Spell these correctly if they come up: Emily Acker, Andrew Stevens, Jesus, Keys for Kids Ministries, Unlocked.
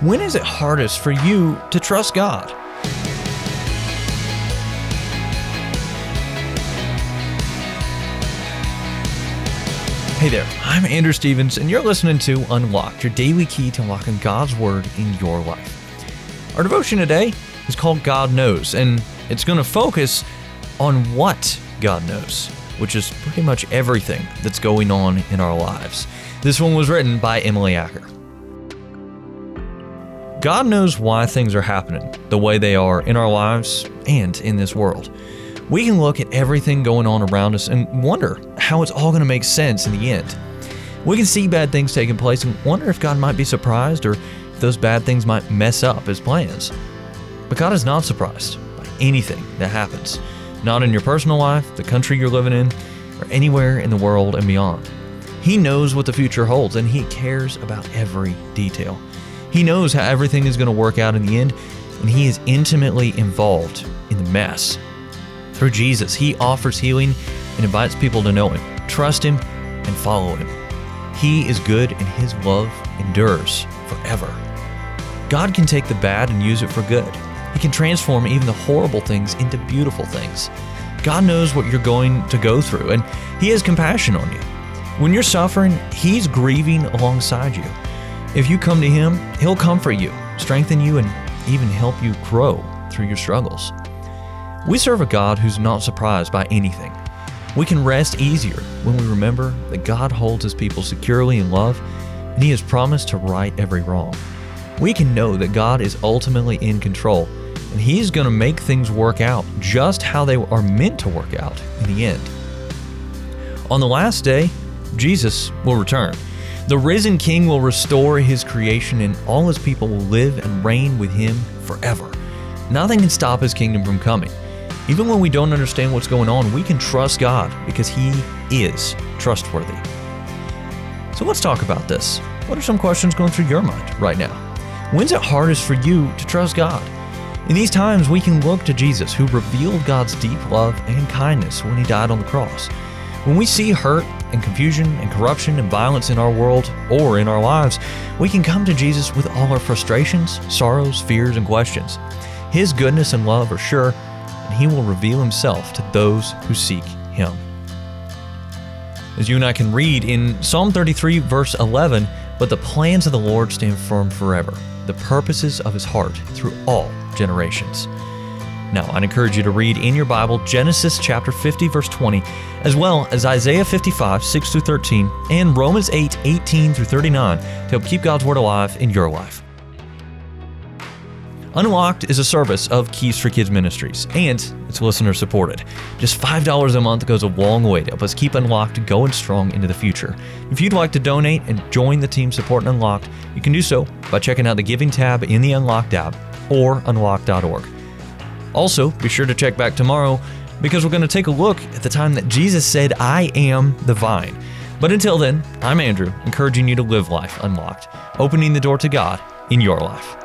When is it hardest for you to trust God? Hey there, I'm Andrew Stevens, and you're listening to Unlocked, your daily key to unlocking God's Word in your life. Our devotion today is called God Knows, and it's going to focus on what God knows, which is pretty much everything that's going on in our lives. This one was written by Emily Acker. God knows why things are happening the way they are in our lives and in this world. We can look at everything going on around us and wonder how it's all going to make sense in the end. We can see bad things taking place and wonder if God might be surprised or if those bad things might mess up His plans. But God is not surprised by anything that happens, not in your personal life, the country you're living in, or anywhere in the world and beyond. He knows what the future holds, and He cares about every detail. He knows how everything is going to work out in the end, and He is intimately involved in the mess. Through Jesus, He offers healing and invites people to know Him, trust Him, and follow Him. He is good, and His love endures forever. God can take the bad and use it for good. He can transform even the horrible things into beautiful things. God knows what you're going to go through, and He has compassion on you. When you're suffering, He's grieving alongside you. If you come to Him, He'll comfort you, strengthen you, and even help you grow through your struggles. We serve a God who's not surprised by anything. We can rest easier when we remember that God holds His people securely in love, and He has promised to right every wrong. We can know that God is ultimately in control, and He's going to make things work out just how they are meant to work out in the end. On the last day, Jesus will return. The risen King will restore His creation, and all His people will live and reign with Him forever. Nothing can stop His kingdom from coming. Even when we don't understand what's going on, we can trust God because He is trustworthy. So let's talk about this. What are some questions going through your mind right now? When's it hardest for you to trust God? In these times, we can look to Jesus, who revealed God's deep love and kindness when He died on the cross. When we see hurt and confusion and corruption and violence in our world or in our lives, we can come to Jesus with all our frustrations, sorrows, fears, and questions. His goodness and love are sure, and He will reveal Himself to those who seek Him. As you and I can read in Psalm 33, verse 11, "But the plans of the Lord stand firm forever, the purposes of His heart through all generations." Now, I'd encourage you to read in your Bible Genesis chapter 50, verse 20, as well as Isaiah 55, 6-13, and Romans 8, 18-39 to help keep God's Word alive in your life. Unlocked is a service of Keys for Kids Ministries, and it's listener-supported. Just $5 a month goes a long way to help us keep Unlocked going strong into the future. If you'd like to donate and join the team supporting Unlocked, you can do so by checking out the Giving tab in the Unlocked app or unlocked.org. Also, be sure to check back tomorrow because we're going to take a look at the time that Jesus said, "I am the vine." But until then, I'm Andrew, encouraging you to live life unlocked, opening the door to God in your life.